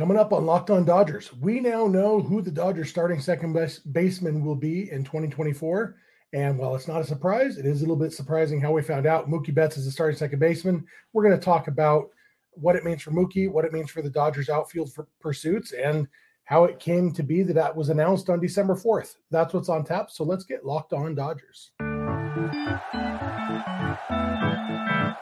Coming up on Locked On Dodgers, we now know who the Dodgers starting second baseman will be in 2024. And while it's not a surprise, it is a little bit surprising how we found out Mookie Betts is the starting second baseman. We're going to talk about what it means for Mookie, what it means for the Dodgers outfield for pursuits, and how it came to be that that was announced on December 4th. That's what's on tap. So let's get Locked On Dodgers.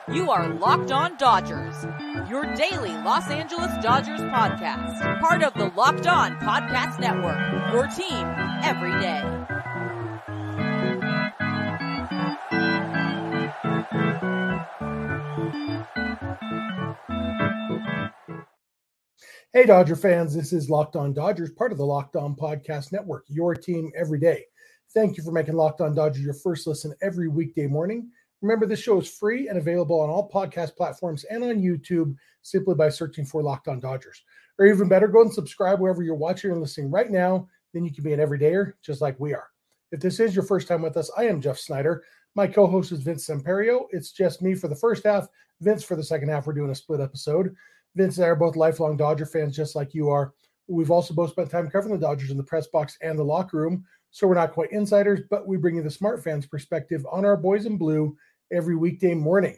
You are Locked On Dodgers, your daily Los Angeles Dodgers podcast, part of the Locked On Podcast Network, your team every day. Hey Dodger fans, this is Locked On Dodgers, part of the Locked On Podcast Network, your team every day. Thank you for making Locked On Dodgers your first listen every weekday morning. Remember, this show is free and available on all podcast platforms and on YouTube simply by searching for Locked On Dodgers. Or even better, go and subscribe wherever you're watching and listening right now. Then you can be an everydayer just like we are. If this is your first time with us, I am Jeff Snider. My co-host is Vince Samperio. It's just me for the first half, Vince for the second half. We're doing a split episode. Vince and I are both lifelong Dodger fans just like you are. We've also both spent time covering the Dodgers in the press box and the locker room, so we're not quite insiders, but we bring you the smart fans perspective on our boys in blue every weekday morning.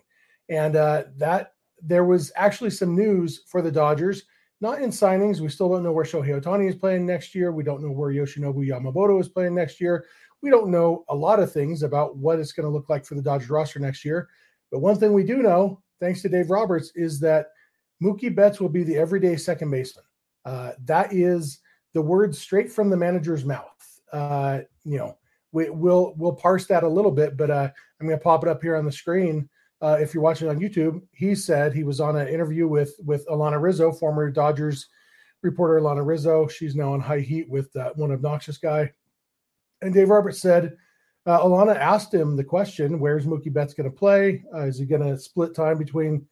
And that there was actually some news for the Dodgers, not in signings. We still don't know where Shohei Ohtani is playing next year. We don't know where Yoshinobu Yamamoto is playing next year. We don't know a lot of things about what it's going to look like for the Dodgers roster next year. But one thing we do know, thanks to Dave Roberts, is that Mookie Betts will be the everyday second baseman. That is the word straight from the manager's mouth. We'll parse that a little bit, but I'm going to pop it up here on the screen. If you're watching on YouTube, he said he was on an interview with Alana Rizzo, former Dodgers reporter Alana Rizzo. She's now on High Heat with one obnoxious guy. And Dave Roberts said, Alana asked him the question, where's Mookie Betts going to play? Is he going to split time between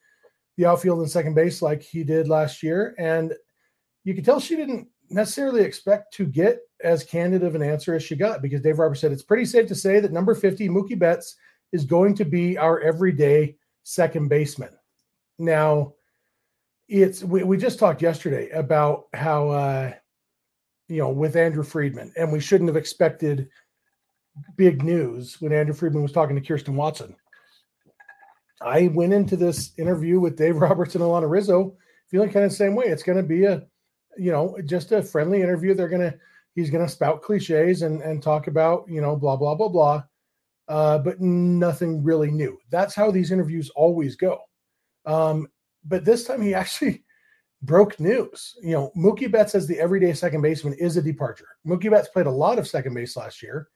the outfield and second base like he did last year? And you could tell she didn't necessarily expect to get as candid of an answer as she got, because Dave Roberts said, it's pretty safe to say that number 50, Mookie Betts, is going to be our everyday second baseman. Now, we just talked yesterday about how, with Andrew Friedman, and we shouldn't have expected big news when Andrew Friedman was talking to Kirsten Watson. I went into this interview with Dave Roberts and Alana Rizzo feeling kind of the same way. It's going to be just a friendly interview. He's going to spout cliches and talk about, blah, blah, blah, blah, but nothing really new. That's how these interviews always go. But this time he actually broke news. Mookie Betts as the everyday second baseman is a departure. Mookie Betts played a lot of second base last year,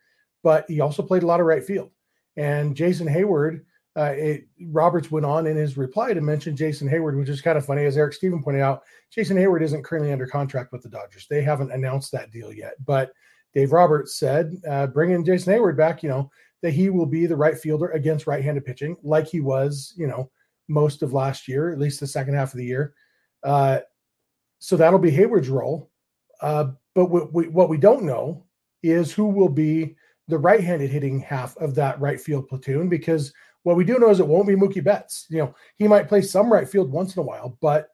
but he also played a lot of right field. And Jason Heyward, Roberts went on in his reply to mention Jason Heyward, which is kind of funny. As Eric Steven pointed out, Jason Heyward isn't currently under contract with the Dodgers. They haven't announced that deal yet, but Dave Roberts said, bringing Jason Heyward back, that he will be the right fielder against right-handed pitching like he was, most of last year, at least the second half of the year. So that'll be Heyward's role. But what we don't know is who will be the right-handed hitting half of that right field platoon, because what we do know is it won't be Mookie Betts. He might play some right field once in a while, but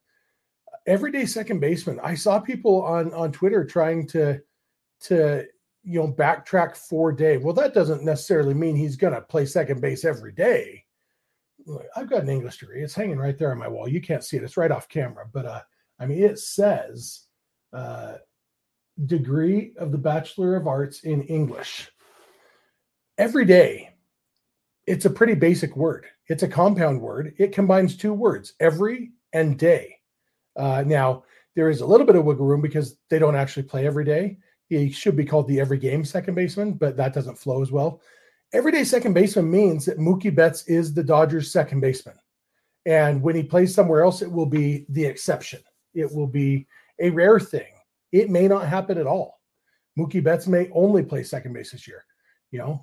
everyday second baseman. I saw people on Twitter trying to backtrack for Dave. Well, that doesn't necessarily mean he's going to play second base every day. Look, I've got an English degree. It's hanging right there on my wall. You can't see it. It's right off camera. But it says degree of the Bachelor of Arts in English. Every day. It's a pretty basic word. It's a compound word. It combines two words, every and day. Now, there is a little bit of wiggle room because they don't actually play every day. He should be called the every game second baseman, but that doesn't flow as well. Everyday second baseman means that Mookie Betts is the Dodgers' second baseman. And when he plays somewhere else, it will be the exception. It will be a rare thing. It may not happen at all. Mookie Betts may only play second base this year.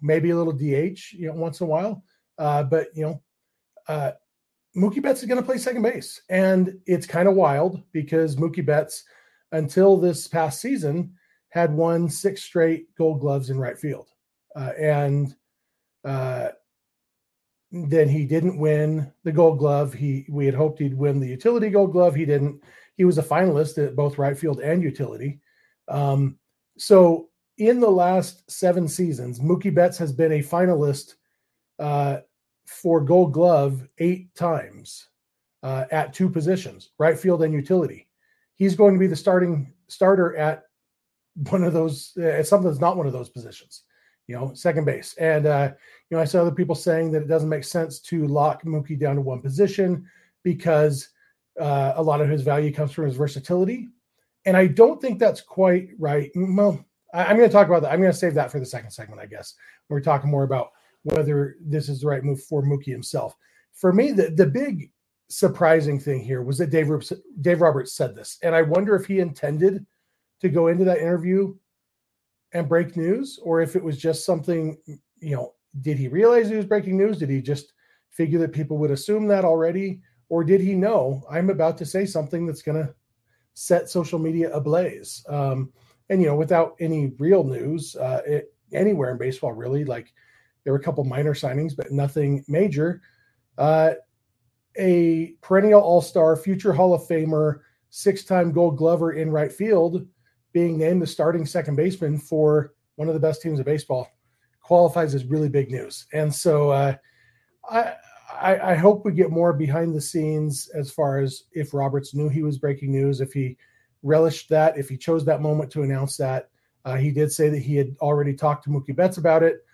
Maybe a little DH, once in a while. But Mookie Betts is going to play second base. And it's kind of wild because Mookie Betts, until this past season, had won 6 straight Gold Gloves in right field. Then he didn't win the Gold Glove. We had hoped he'd win the utility Gold Glove. He didn't. He was a finalist at both right field and utility. So in the last 7 seasons, Mookie Betts has been a finalist for Gold Glove 8 times at 2 positions, right field and utility. He's going to be the starter at one of those, at something that's not one of those positions, second base. And, I saw other people saying that it doesn't make sense to lock Mookie down to one position because a lot of his value comes from his versatility. And I don't think that's quite right. Well, I'm going to talk about that. I'm going to save that for the second segment, I guess. We're talking more about whether this is the right move for Mookie himself. For me, the big surprising thing here was that Dave Roberts said this. And I wonder if he intended to go into that interview and break news, or if it was just something, did he realize he was breaking news? Did he just figure that people would assume that already? Or did he know I'm about to say something that's going to set social media ablaze? And without any real news anywhere in baseball, really, like there were a couple minor signings, but nothing major. A perennial all-star, future Hall of Famer, 6-time Gold Glover in right field, being named the starting second baseman for one of the best teams of baseball qualifies as really big news. And so I hope we get more behind the scenes as far as if Roberts knew he was breaking news, if he relished that, if he chose that moment to announce that. He did say that he had already talked to Mookie Betts about it.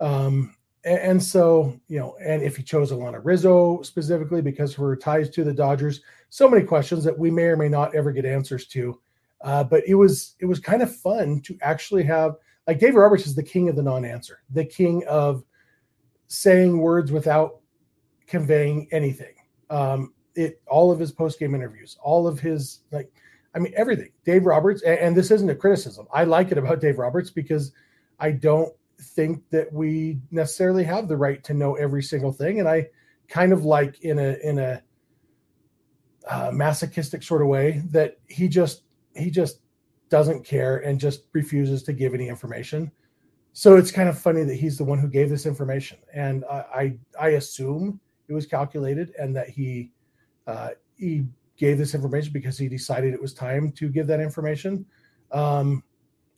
And so, and if he chose Alana Rizzo specifically because of her ties to the Dodgers, so many questions that we may or may not ever get answers to. But it was kind of fun to actually have, like, Dave Roberts is the king of the non-answer, the king of saying words without conveying anything. All of his post-game interviews, all of his, everything. Dave Roberts, and this isn't a criticism. I like it about Dave Roberts because I don't think that we necessarily have the right to know every single thing. And I kind of like in a masochistic sort of way that he just doesn't care and just refuses to give any information. So it's kind of funny that he's the one who gave this information. And I assume it was calculated and that he gave this information because he decided it was time to give that information.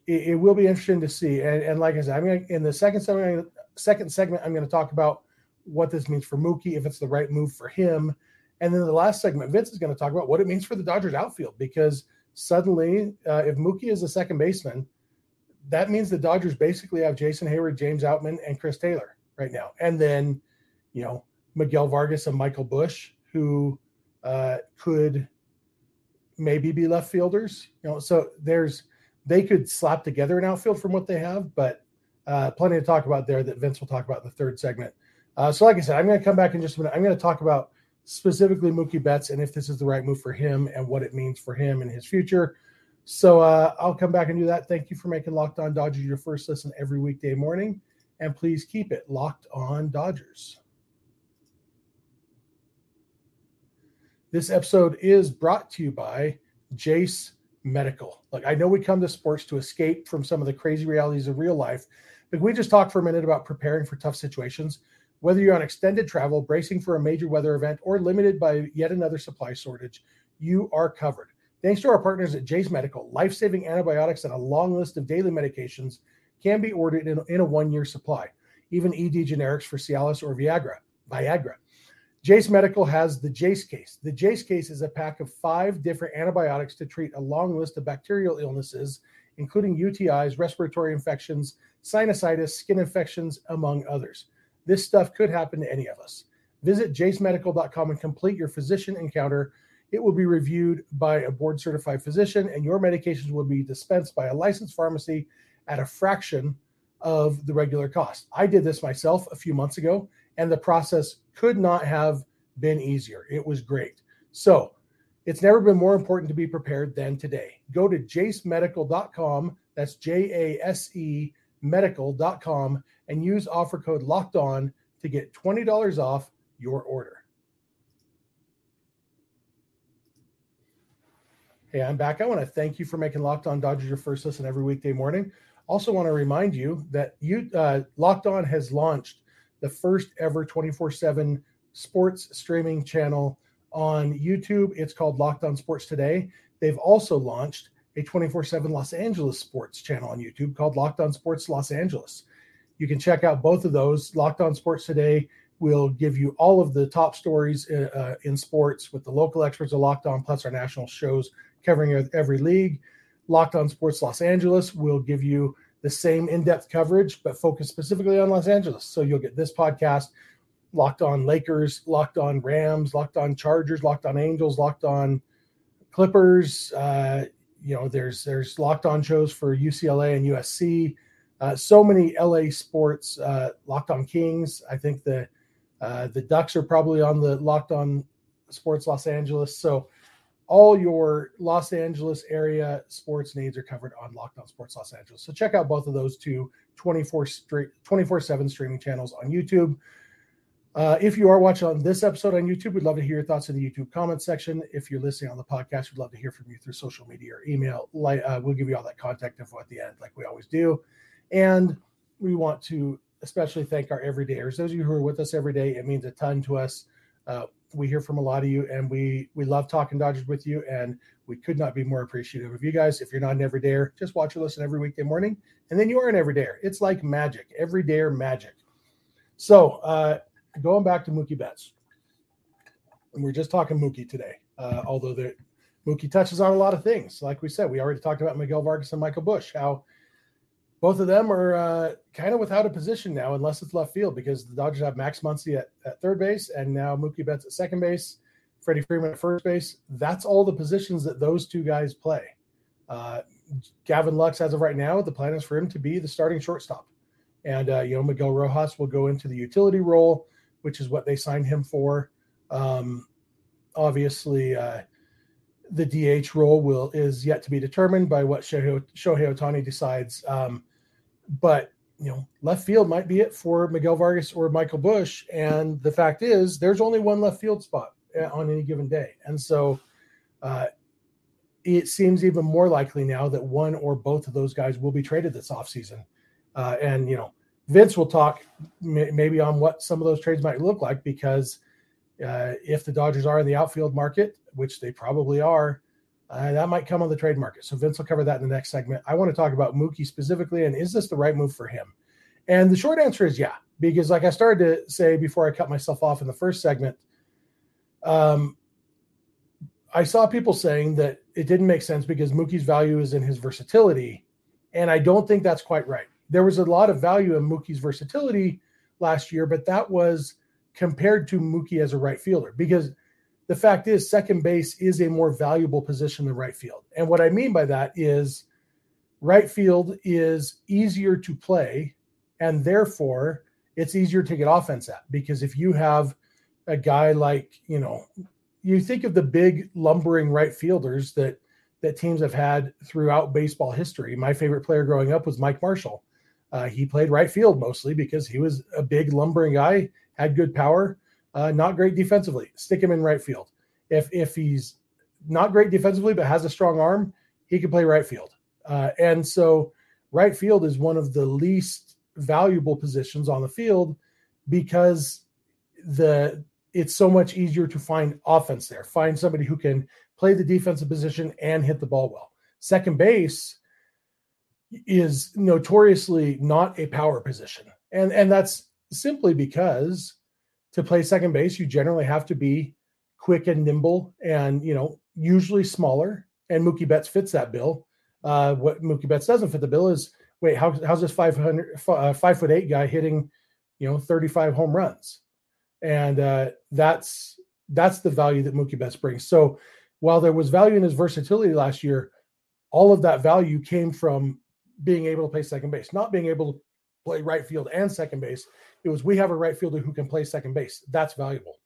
It will be interesting to see. And like I said, in the second segment, I'm going to talk about what this means for Mookie, if it's the right move for him. And then the last segment, Vince is going to talk about what it means for the Dodgers outfield, because suddenly, if Mookie is a second baseman, that means the Dodgers basically have Jason Heyward, James Outman, and Chris Taylor right now. And then, Miguel Vargas and Michael Bush, who could maybe be left fielders. So they could slap together an outfield from what they have, but plenty to talk about there that Vince will talk about in the third segment. So like I said, I'm going to come back in just a minute. I'm going to talk about specifically Mookie Betts and if this is the right move for him and what it means for him and his future. So I'll come back and do that. Thank you for making Locked On Dodgers your first listen every weekday morning, and please keep it Locked On Dodgers. This episode is brought to you by Jase Medical. Look, I know we come to sports to escape from some of the crazy realities of real life, but can we just talk for a minute about preparing for tough situations? Whether you're on extended travel, bracing for a major weather event, or limited by yet another supply shortage, you are covered. Thanks to our partners at Jase Medical, life-saving antibiotics and a long list of daily medications can be ordered in a 1-year supply, even ED generics for Cialis or Viagra. Jase Medical has the Jase Case. The Jase Case is a pack of 5 different antibiotics to treat a long list of bacterial illnesses, including UTIs, respiratory infections, sinusitis, skin infections, among others. This stuff could happen to any of us. Visit jasemedical.com and complete your physician encounter. It will be reviewed by a board-certified physician, and your medications will be dispensed by a licensed pharmacy at a fraction of the regular cost. I did this myself a few months ago, and the process could not have been easier. It was great. So it's never been more important to be prepared than today. Go to jasemedical.com. That's Jase medical.com and use offer code Locked On to get $20 off your order. Hey, I'm back. I want to thank you for making Locked On Dodgers your first listen every weekday morning. Also want to remind you that Locked On has launched the first ever 24/7 sports streaming channel on YouTube. It's called Locked On Sports Today. They've also launched a 24/7 Los Angeles sports channel on YouTube called Locked On Sports Los Angeles. You can check out both of those. Locked On Sports Today will give you all of the top stories in sports with the local experts of Locked On, plus our national shows covering every league. Locked On Sports Los Angeles will give you the same in-depth coverage, but focus specifically on Los Angeles. So you'll get this podcast, Locked On Lakers, Locked On Rams, Locked On Chargers, Locked On Angels, Locked On Clippers. There's Locked On shows for UCLA and USC. So many LA sports, Locked On Kings. I think the Ducks are probably on the Locked On Sports Los Angeles. So all your Los Angeles area sports needs are covered on Locked On Sports Los Angeles. So check out both of those two 24/7 streaming channels on YouTube. If you are watching on this episode on YouTube, we'd love to hear your thoughts in the YouTube comments section. If you're listening on the podcast, we'd love to hear from you through social media or email. We'll give you all that contact info at the end, like we always do. And we want to especially thank our everydayers. Those of you who are with us every day, it means a ton to us. We hear from a lot of you, and we love talking Dodgers with you, and we could not be more appreciative of you guys. If you're not an everydayer, just watch or listen every weekday morning, and then you are an everydayer. It's like magic, everydayer magic. So going back to Mookie Betts, and we're just talking Mookie today, although Mookie touches on a lot of things. Like we said, we already talked about Miguel Vargas and Michael Bush, how both of them are kind of without a position now, unless it's left field, because the Dodgers have Max Muncy at third base and now Mookie Betts at second base, Freddie Freeman at first base. That's all the positions that those two guys play. Gavin Lux, as of right now, the plan is for him to be the starting shortstop. And, Miguel Rojas will go into the utility role, which is what they signed him for. The DH role is yet to be determined by what Shohei Ohtani decides. But left field might be it for Miguel Vargas or Michael Bush. And the fact is, there's only one left field spot on any given day. And so it seems even more likely now that one or both of those guys will be traded this offseason. Vince will talk maybe on what some of those trades might look like, because if the Dodgers are in the outfield market, which they probably are, that might come on the trade market. So Vince will cover that in the next segment. I want to talk about Mookie specifically, and is this the right move for him? And the short answer is yeah, because like I started to say before I cut myself off in the first segment, I saw people saying that it didn't make sense because Mookie's value is in his versatility, and I don't think that's quite right. There was a lot of value in Mookie's versatility last year, but that was compared to Mookie as a right fielder, because the fact is second base is a more valuable position than right field. And what I mean by that is right field is easier to play, and therefore it's easier to get offense at, because if you have a guy like, you think of the big lumbering right fielders that teams have had throughout baseball history. My favorite player growing up was Mike Marshall. He played right field mostly because he was a big lumbering guy, had good power. Not great defensively. Stick him in right field. If he's not great defensively but has a strong arm, he can play right field. And so right field is one of the least valuable positions on the field, because it's so much easier to find offense there. Find somebody who can play the defensive position and hit the ball well. Second base is notoriously not a power position. And that's simply because to play second base, you generally have to be quick and nimble and, usually smaller. And Mookie Betts fits that bill. What Mookie Betts doesn't fit the bill is, wait, how's this 5'8" guy hitting, 35 home runs? And that's the value that Mookie Betts brings. So while there was value in his versatility last year, all of that value came from being able to play second base, not being able to play right field and second base. It was, we have a right fielder who can play second base. That's valuable.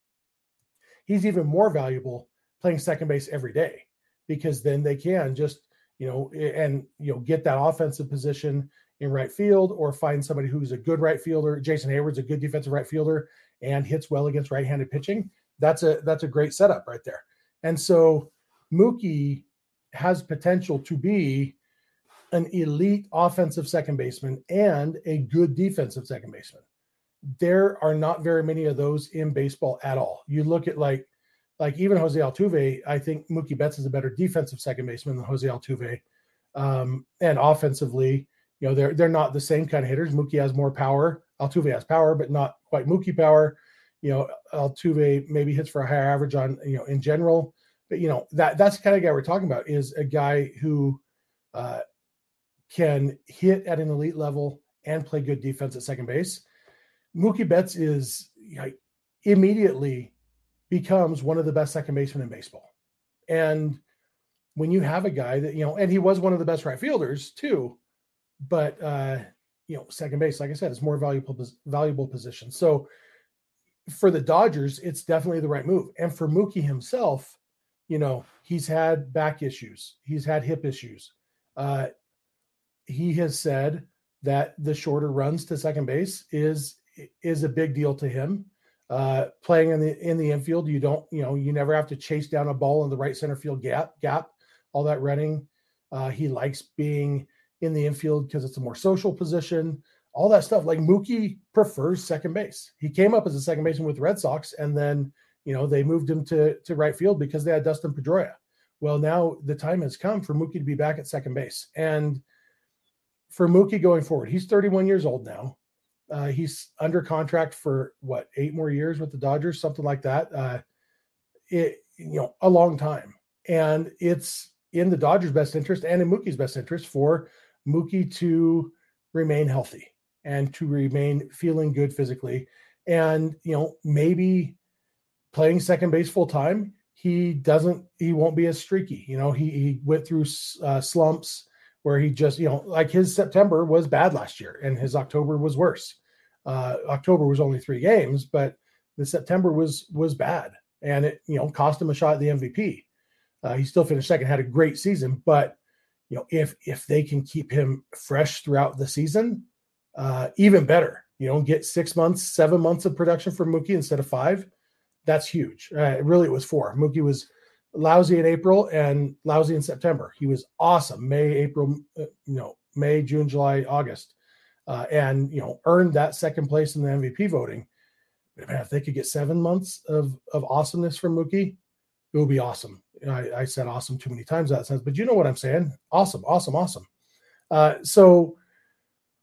He's even more valuable playing second base every day, because then they can just, get that offensive position in right field, or find somebody who's a good right fielder. Jason Heyward's a good defensive right fielder and hits well against right-handed pitching. That's a great setup right there. And so Mookie has potential to be an elite offensive second baseman and a good defensive second baseman. there are not very many of those in baseball at all. You look at like even Jose Altuve, I think Mookie Betts is a better defensive second baseman than Jose Altuve. And offensively, you know, they're not the same kind of hitters. Mookie has more power. Altuve has power, but not quite Mookie power. You know, Altuve maybe hits for a higher average on, you know, in general, but you know, that's the kind of guy we're talking about, is a guy who can hit at an elite level and play good defense at second base. Mookie Betts is, you know, immediately becomes one of the best second basemen in baseball. And when you have a guy that, you know, and he was one of the best right fielders too, but you know, second base, like I said, is more valuable position. So for the Dodgers, it's definitely the right move. And for Mookie himself, you know, he's had back issues. He's had hip issues. He has said that the shorter runs to second base is a big deal to him. Playing in the infield, you never have to chase down a ball in the right center field gap, all that running. He likes being in the infield because it's a more social position, all that stuff. Like, Mookie prefers second base. He came up as a second baseman with the Red Sox, and then, you know, they moved him to right field because they had Dustin Pedroia. Well, now the time has come for Mookie to be back at second base. And for Mookie going forward, he's 31 years old now. He's under contract for 8 more years with the Dodgers, something like that. A long time. And it's in the Dodgers' best interest and in Mookie's best interest for Mookie to remain healthy and to remain feeling good physically. And, you know, maybe playing second base full time, he won't be as streaky. You know, he went through slumps where he just, you know, like his September was bad last year and his October was worse. October was only 3 games, but the September was bad, and it, you know, cost him a shot at the MVP. He still finished second, had a great season, but you know, if they can keep him fresh throughout the season, even better. You know, get 6 months, 7 months of production from Mookie instead of 5. That's huge. Really, it was 4. Mookie was lousy in April and lousy in September. He was awesome May, June, July, August, and, you know, earned that second place in the MVP voting. But man, if they could get 7 months of awesomeness from Mookie, it would be awesome. I said awesome too many times that sense, but you know what I'm saying? Awesome. So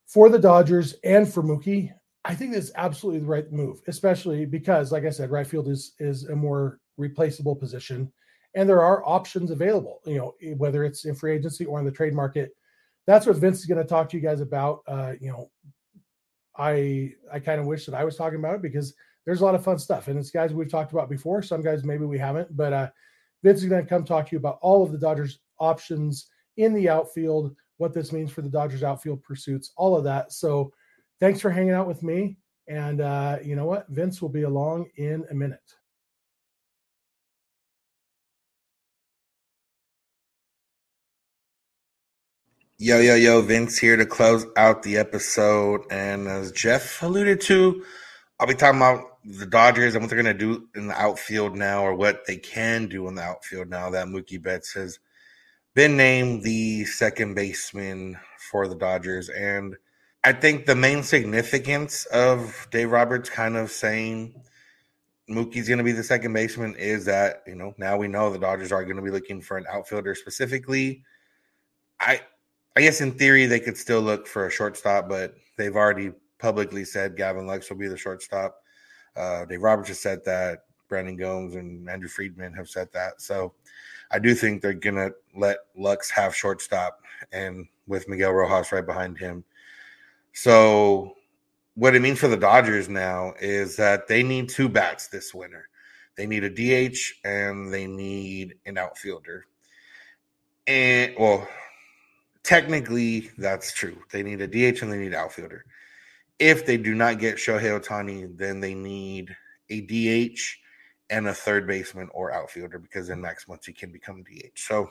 for the Dodgers and for Mookie, I think that's absolutely the right move, especially because, like I said, right field is a more replaceable position, and there are options available, you know, whether it's in free agency or in the trade market. That's what Vince is going to talk to you guys about. You know, I kind of wish that I was talking about it because there's a lot of fun stuff, and it's guys we've talked about before. Some guys maybe we haven't, but Vince is going to come talk to you about all of the Dodgers options in the outfield, what this means for the Dodgers outfield pursuits, all of that. So thanks for hanging out with me. And you know what? Vince will be along in a minute. Yo, Vince here to close out the episode. And as Jeff alluded to, I'll be talking about the Dodgers and what they're going to do in the outfield now, or what they can do in the outfield now that Mookie Betts has been named the second baseman for the Dodgers. And I think the main significance of Dave Roberts kind of saying Mookie's going to be the second baseman is that, you know, now we know the Dodgers are going to be looking for an outfielder specifically. I guess in theory they could still look for a shortstop, but they've already publicly said Gavin Lux will be the shortstop. Dave Roberts has said that. Brandon Gomes and Andrew Friedman have said that. So I do think they're going to let Lux have shortstop, and with Miguel Rojas right behind him. So what it means for the Dodgers now is that they need 2 bats this winter. They need a DH and they need an outfielder. And, well, technically that's true. They need a DH and they need an outfielder. If they do not get Shohei Ohtani, then they need a DH and a third baseman or outfielder, because then Max Muncy can become DH. So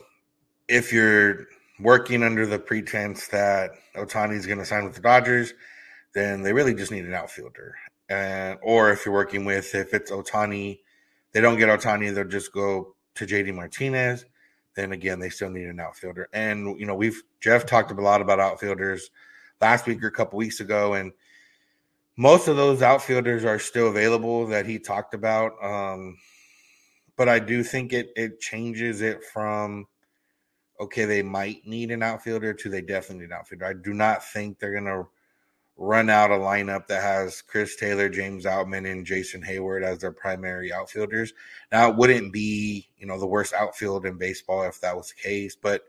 if you're working under the pretense that Ohtani is going to sign with the Dodgers, then they really just need an outfielder. Or if it's Ohtani, they don't get Ohtani, they'll just go to JD Martinez. Then again, they still need an outfielder. And, you know, Jeff talked a lot about outfielders last week or a couple weeks ago, and Most of those outfielders are still available that he talked about. But I do think it changes it from, okay, they might need an outfielder to they definitely need an outfielder. I do not think they're going to run out a lineup that has Chris Taylor, James Outman, and Jason Heyward as their primary outfielders. Now, it wouldn't be, the worst outfield in baseball if that was the case, but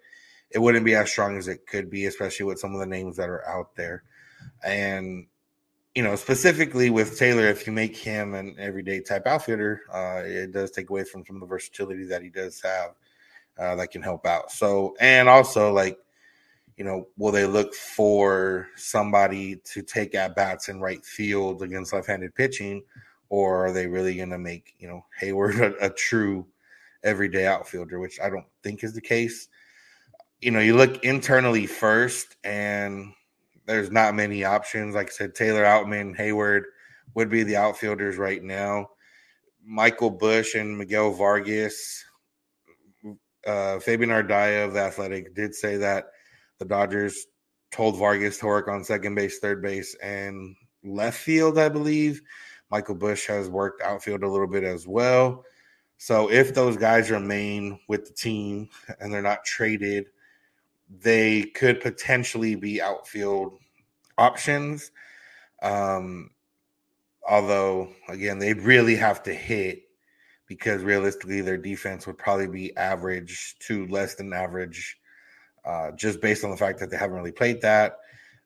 it wouldn't be as strong as it could be, especially with some of the names that are out there. And, specifically with Taylor, if you make him an everyday type outfielder, it does take away from some of the versatility that he does have that can help out. So, and also will they look for somebody to take at-bats in right field against left-handed pitching, or are they really going to make, Heyward a true everyday outfielder, which I don't think is the case. You look internally first, and there's not many options. Like I said, Taylor, Outman, Heyward would be the outfielders right now. Michael Bush and Miguel Vargas, Fabian Ardaya of The Athletic did say that the Dodgers told Vargas to work on second base, third base, and left field, I believe. Michael Bush has worked outfield a little bit as well. So if those guys remain with the team and they're not traded, they could potentially be outfield options. Although, again, they'd really have to hit because realistically their defense would probably be average to less than average. Just based on the fact that they haven't really played that,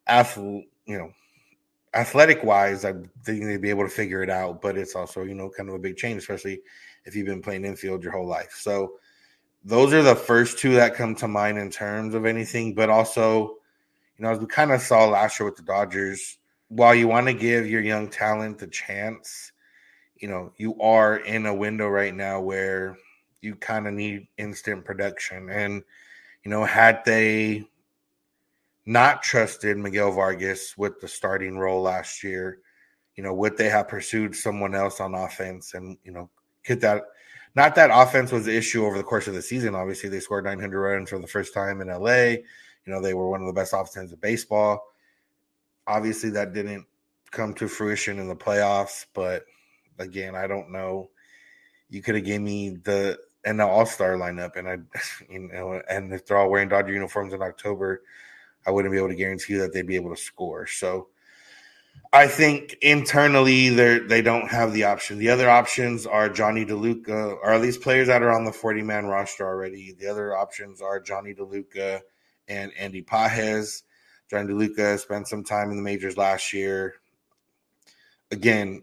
athletic-wise, I think they'd be able to figure it out, but it's also, kind of a big change, especially if you've been playing infield your whole life. So those are the first two that come to mind in terms of anything, but also, as we kind of saw last year with the Dodgers, while you want to give your young talent the chance, you are in a window right now where you kind of need instant production. And had they not trusted Miguel Vargas with the starting role last year, would they have pursued someone else on offense? And, could that – not that offense was the issue over the course of the season. Obviously, they scored 900 runs for the first time in L.A. They were one of the best offenses in baseball. Obviously, that didn't come to fruition in the playoffs. But, again, I don't know. You could have given me the – and the all-star lineup, and and if they're all wearing Dodger uniforms in October, I wouldn't be able to guarantee that they'd be able to score. So I think internally they don't have the option. The other options are Jonny DeLuca, or at least players that are on the 40-man roster already. The other options are Jonny DeLuca and Andy Pages. Jonny DeLuca spent some time in the majors last year. Again,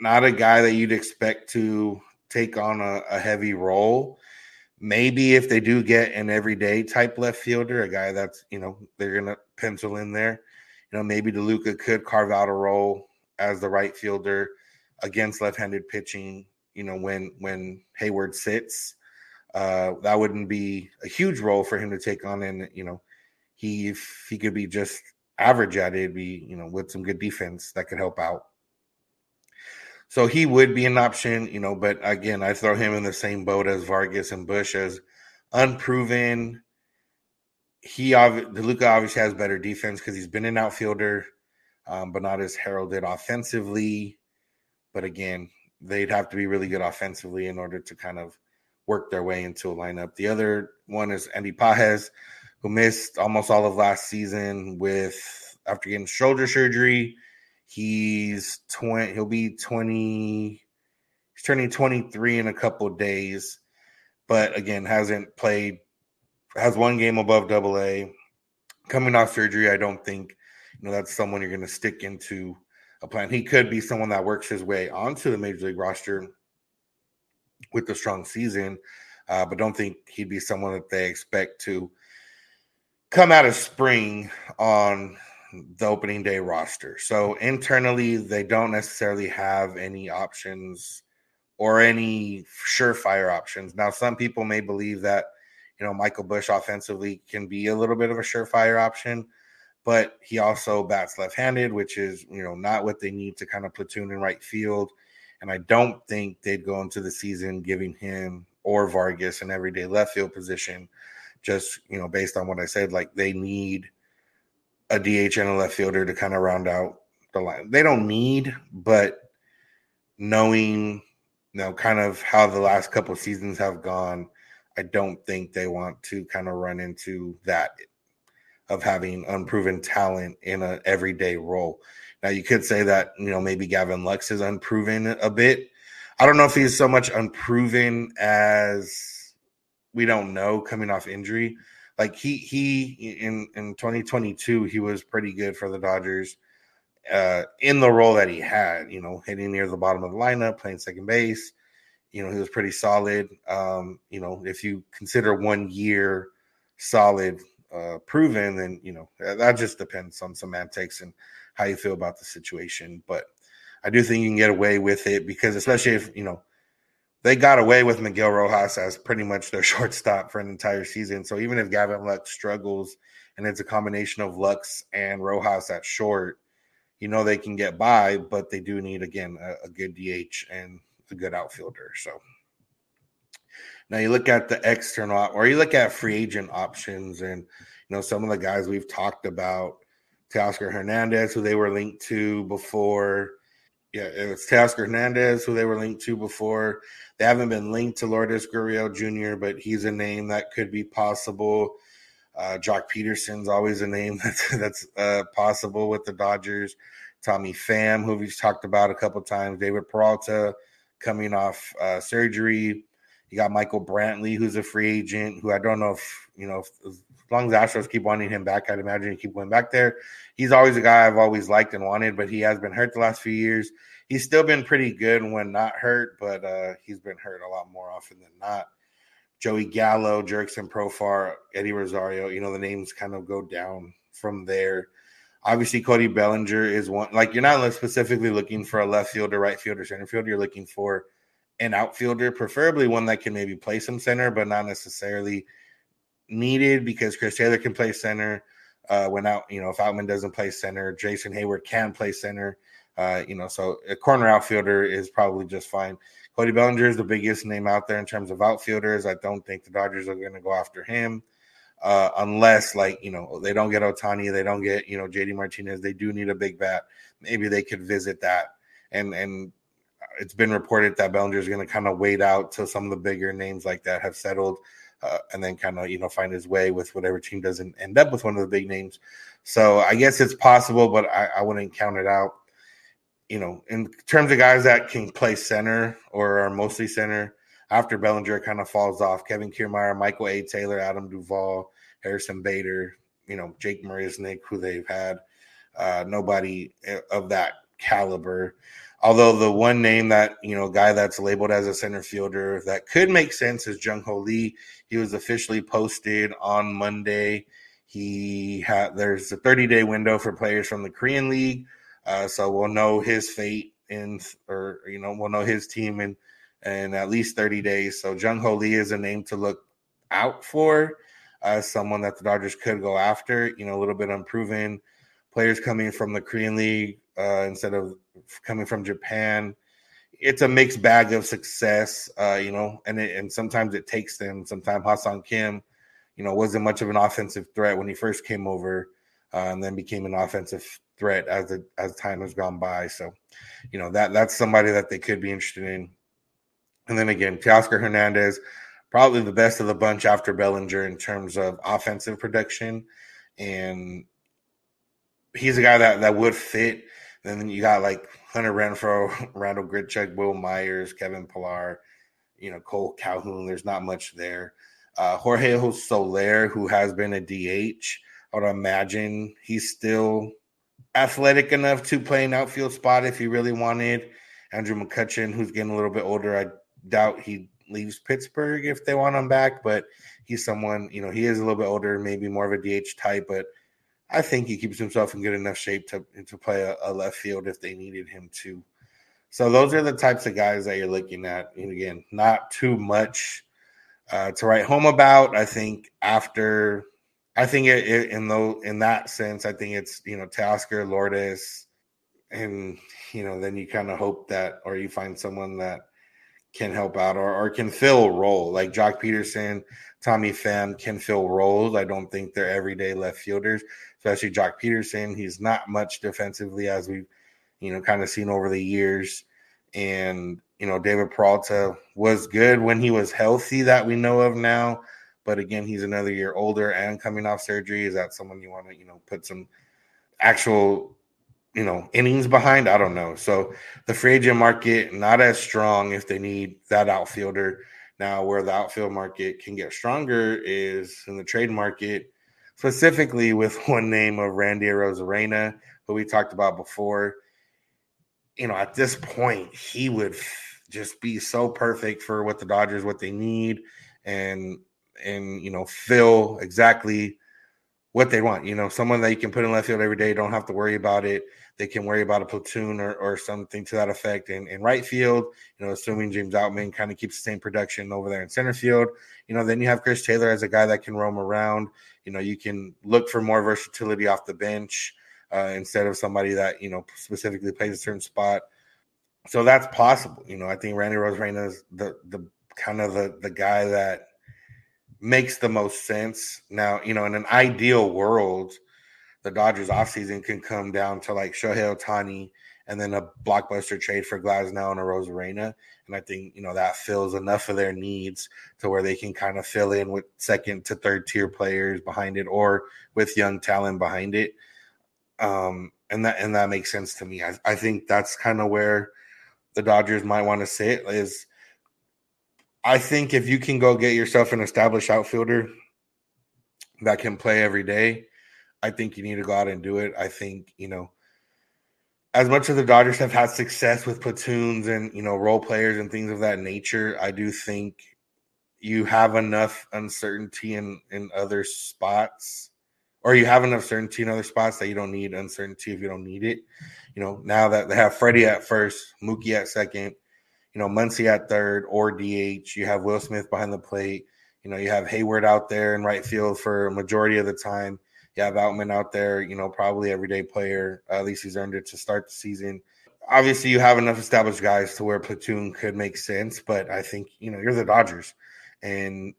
not a guy that you'd expect to – take on a heavy role. Maybe if they do get an everyday type left fielder, a guy that's, they're going to pencil in there, maybe DeLuca could carve out a role as the right fielder against left-handed pitching, when Heyward sits. That wouldn't be a huge role for him to take on. And, if he could be just average at it, it'd be, with some good defense that could help out. So he would be an option, but again, I throw him in the same boat as Vargas and Bush as unproven. DeLuca obviously has better defense because he's been an outfielder, but not as heralded offensively. But again, they'd have to be really good offensively in order to kind of work their way into a lineup. The other one is Andy Pages, who missed almost all of last season after getting shoulder surgery. He's turning 23 in a couple of days, but again, hasn't played, has one game above AA. Coming off surgery, I don't think, that's someone you're going to stick into a plan. He could be someone that works his way onto the major league roster with a strong season, but don't think he'd be someone that they expect to come out of spring on the opening day roster. So internally, they don't necessarily have any options or any surefire options. Now, some people may believe that, Michael Bush offensively can be a little bit of a surefire option, but he also bats left-handed, which is, not what they need to kind of platoon in right field. And I don't think they'd go into the season giving him or Vargas an everyday left field position, just, based on what I said, like they need a DH and a left fielder to kind of round out the line. They don't need, but knowing, you know, kind of how the last couple of seasons have gone, I don't think they want to kind of run into that of having unproven talent in an everyday role. Now, you could say that, you know, maybe Gavin Lux is unproven a bit. I don't know if he's so much unproven as we don't know coming off injury. Like he in 2022, he was pretty good for the Dodgers in the role that he had, you know, hitting near the bottom of the lineup, playing second base. You know, he was pretty solid. You know, if you consider 1 year solid proven, then, you know, that just depends on semantics and how you feel about the situation. But I do think you can get away with it because, especially if, you know, they got away with Miguel Rojas as pretty much their shortstop for an entire season. So even if Gavin Lux struggles and it's a combination of Lux and Rojas at short, you know, they can get by, but they do need, again, a good DH and a good outfielder. So now you look at the external, or you look at free agent options, and, you know, some of the guys we've talked about, Teoscar Hernandez, who they were linked to before. Yeah, it's Teoscar Hernandez, who they were linked to before. They haven't been linked to Lourdes Gurriel Jr., but he's a name that could be possible. Jock Peterson's always a name that's possible with the Dodgers. Tommy Pham, who we've talked about a couple times. David Peralta coming off surgery. You got Michael Brantley, who's a free agent, who I don't know if, you know, as long as the Astros keep wanting him back, I'd imagine he keep going back there. He's always a guy I've always liked and wanted, but he has been hurt the last few years. He's still been pretty good when not hurt, but he's been hurt a lot more often than not. Joey Gallo, Jerickson Profar, Eddie Rosario, you know, the names kind of go down from there. Obviously, Cody Bellinger is one. Like, you're not specifically looking for a left fielder, right fielder, center fielder. You're looking for an outfielder, preferably one that can maybe play some center, but not necessarily needed, because Chris Taylor can play center when out. You know, if Outman doesn't play center, Jason Heyward can play center. You know, so a corner outfielder is probably just fine. Cody Bellinger is the biggest name out there in terms of outfielders. I don't think the Dodgers are going to go after him unless, like, you know, they don't get Ohtani, they don't get, you know, JD Martinez. They do need a big bat. Maybe they could visit that and. It's been reported that Bellinger is going to kind of wait out till some of the bigger names like that have settled and then kind of, you know, find his way with whatever team doesn't end up with one of the big names. So I guess it's possible, but I wouldn't count it out. You know, in terms of guys that can play center or are mostly center, after Bellinger kind of falls off, Kevin Kiermaier, Michael A. Taylor, Adam Duvall, Harrison Bader, you know, Jake Marisnik, who they've had, nobody of that caliber. Although the one name that, you know, guy that's labeled as a center fielder that could make sense is Jung Hoo Lee. He was officially posted on Monday. There's a 30-day window for players from the Korean League, so we'll know his fate we'll know his team in at least 30 days. So Jung Hoo Lee is a name to look out for, someone that the Dodgers could go after. You know, a little bit unproven players coming from the Korean League instead of coming from Japan. It's a mixed bag of success, you know, and sometimes it takes them. Sometimes Ha-Sung Kim, you know, wasn't much of an offensive threat when he first came over, and then became an offensive threat as time has gone by. So, you know, that's somebody that they could be interested in. And then again, Teoscar Hernandez, probably the best of the bunch after Bellinger in terms of offensive production, and he's a guy that would fit. Then you got like Hunter Renfroe, Randall Grichuk, Will Myers, Kevin Pillar, you know, Cole Calhoun. There's not much there. Jorge Soler, who has been a DH, I would imagine he's still athletic enough to play an outfield spot if he really wanted. Andrew McCutchen, who's getting a little bit older, I doubt he leaves Pittsburgh if they want him back, but he's someone, you know, he is a little bit older, maybe more of a DH type, but I think he keeps himself in good enough shape to play a left field if they needed him to. So those are the types of guys that you're looking at. And again, not too much to write home about. I think in that sense, I think it's, you know, Teoscar, Lourdes, and, you know, then you kind of hope that, or you find someone that can help out or can fill a role. Like Jock Peterson, Tommy Pham can fill roles. I don't think they're everyday left fielders, especially Jock Peterson. He's not much defensively, as we've kind of seen over the years. And, David Peralta was good when he was healthy that we know of now. But again, he's another year older and coming off surgery. Is that someone you want to, put some actual, innings behind? I don't know. So the free agent market, not as strong if they need that outfielder. Now, where the outfield market can get stronger is in the trade market, specifically with one name of Randy Arozarena, who we talked about before. At this point, he would just be so perfect for what the Dodgers, what they need, and fill exactly what they want. Someone that you can put in left field every day, don't have to worry about it. They can worry about a platoon or something to that effect in right field, assuming James Outman kind of keeps the same production over there in center field. Then you have Chris Taylor as a guy that can roam around. You can look for more versatility off the bench instead of somebody that, specifically plays a certain spot. So that's possible. I think Randy Arozarena is the kind of the guy that makes the most sense. Now, in an ideal world, the Dodgers offseason can come down to like Shohei Ohtani and then a blockbuster trade for Glasnow and Arozarena. And I think, that fills enough of their needs to where they can kind of fill in with second to third tier players behind it or with young talent behind it. And that makes sense to me. I think that's kind of where the Dodgers might want to sit is, I think if you can go get yourself an established outfielder that can play every day, I think you need to go out and do it. I think, as much as the Dodgers have had success with platoons and, role players and things of that nature, I do think you have enough uncertainty in other spots, or you have enough certainty in other spots that you don't need uncertainty if you don't need it. Now that they have Freddie at first, Mookie at second, Muncy at third or DH. You have Will Smith behind the plate. You have Heyward out there in right field for a majority of the time. You have Outman out there, probably everyday player. At least he's earned it to start the season. Obviously, you have enough established guys to where platoon could make sense, but I think, you're the Dodgers. And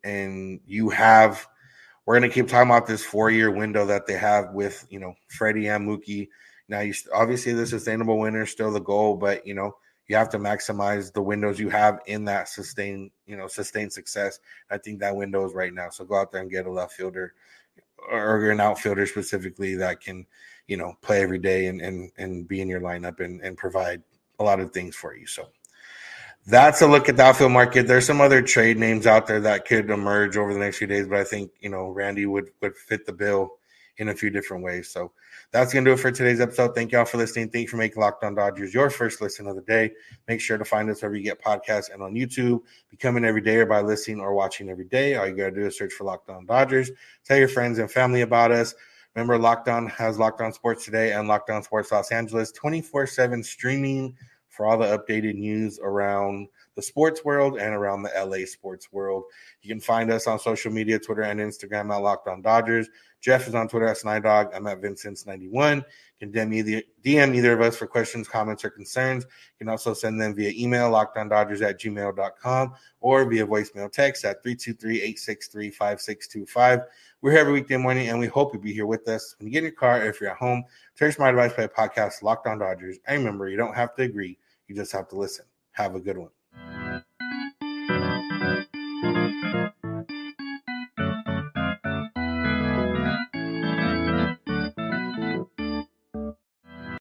you have – we're going to keep talking about this four-year window that they have with, Freddie and Mookie. Now, obviously, the sustainable winner is still the goal, but, you have to maximize the windows you have in that sustained success. I think that window is right now. So go out there and get a left fielder or an outfielder specifically that can, play every day and be in your lineup and provide a lot of things for you. So that's a look at the outfield market. There's some other trade names out there that could emerge over the next few days, but I think, Randy would fit the bill in a few different ways. So that's going to do it for today's episode. Thank y'all for listening. Thank you for making Locked On Dodgers your first listen of the day. Make sure to find us wherever you get podcasts and on YouTube. Become an everydayer by listening or watching every day. All you got to do is search for Locked On Dodgers. Tell your friends and family about us. Remember, Locked On has Locked On Sports Today and Locked On Sports Los Angeles 24/7 streaming for all the updated news around the sports world and around the LA sports world. You can find us on social media, Twitter and Instagram at Locked On Dodgers. Jeff is on Twitter at Snydog. I'm at Vincent91. You can DM either of us for questions, comments, or concerns. You can also send them via email, lockedondodgers@gmail.com, or via voicemail text at 323-863-5625. We're here every weekday morning, and we hope you'll be here with us. When you get in your car or if you're at home, search my advice play podcast, Locked On Dodgers. And remember, you don't have to agree. You just have to listen. Have a good one.